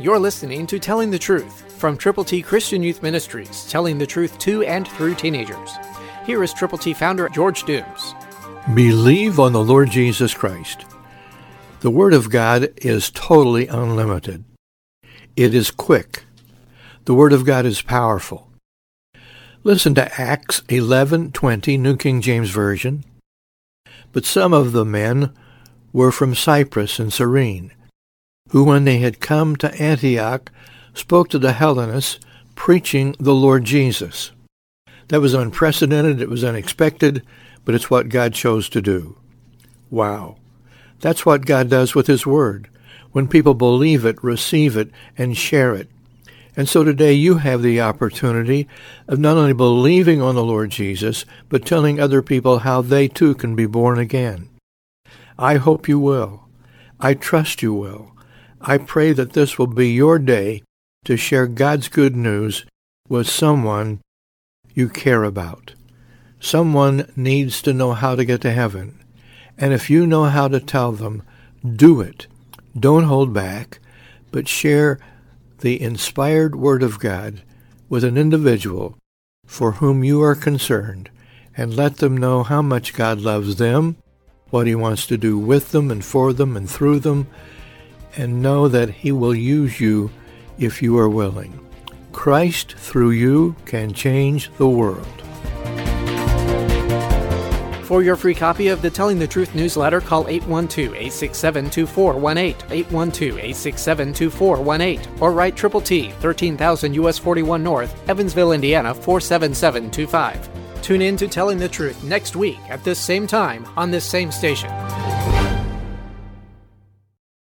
You're listening to Telling the Truth from Triple T Christian Youth Ministries, telling the truth to and through teenagers. Here is Triple T founder George Dooms. Believe on the Lord Jesus Christ. The Word of God is totally unlimited. It is quick. The Word of God is powerful. Listen to Acts 11:20, New King James Version. But some of the men were from Cyprus and Cyrene, who, when they had come to Antioch, spoke to the Hellenists, preaching the Lord Jesus. That was unprecedented, it was unexpected, but it's what God chose to do. Wow. That's what God does with His Word, when people believe it, receive it, and share it. And so today you have the opportunity of not only believing on the Lord Jesus, but telling other people how they too can be born again. I hope you will. I trust you will. I pray that this will be your day to share God's good news with someone you care about. Someone needs to know how to get to heaven. And if you know how to tell them, do it. Don't hold back, but share the inspired Word of God with an individual for whom you are concerned, and let them know how much God loves them, what He wants to do with them and for them and through them, and know that He will use you if you are willing. Christ through you can change the world. For your free copy of the Telling the Truth newsletter, call 812-867-2418, 812-867-2418, or write Triple T, 13,000 U.S. 41 North, Evansville, Indiana, 47725. Tune in to Telling the Truth next week at this same time on this same station.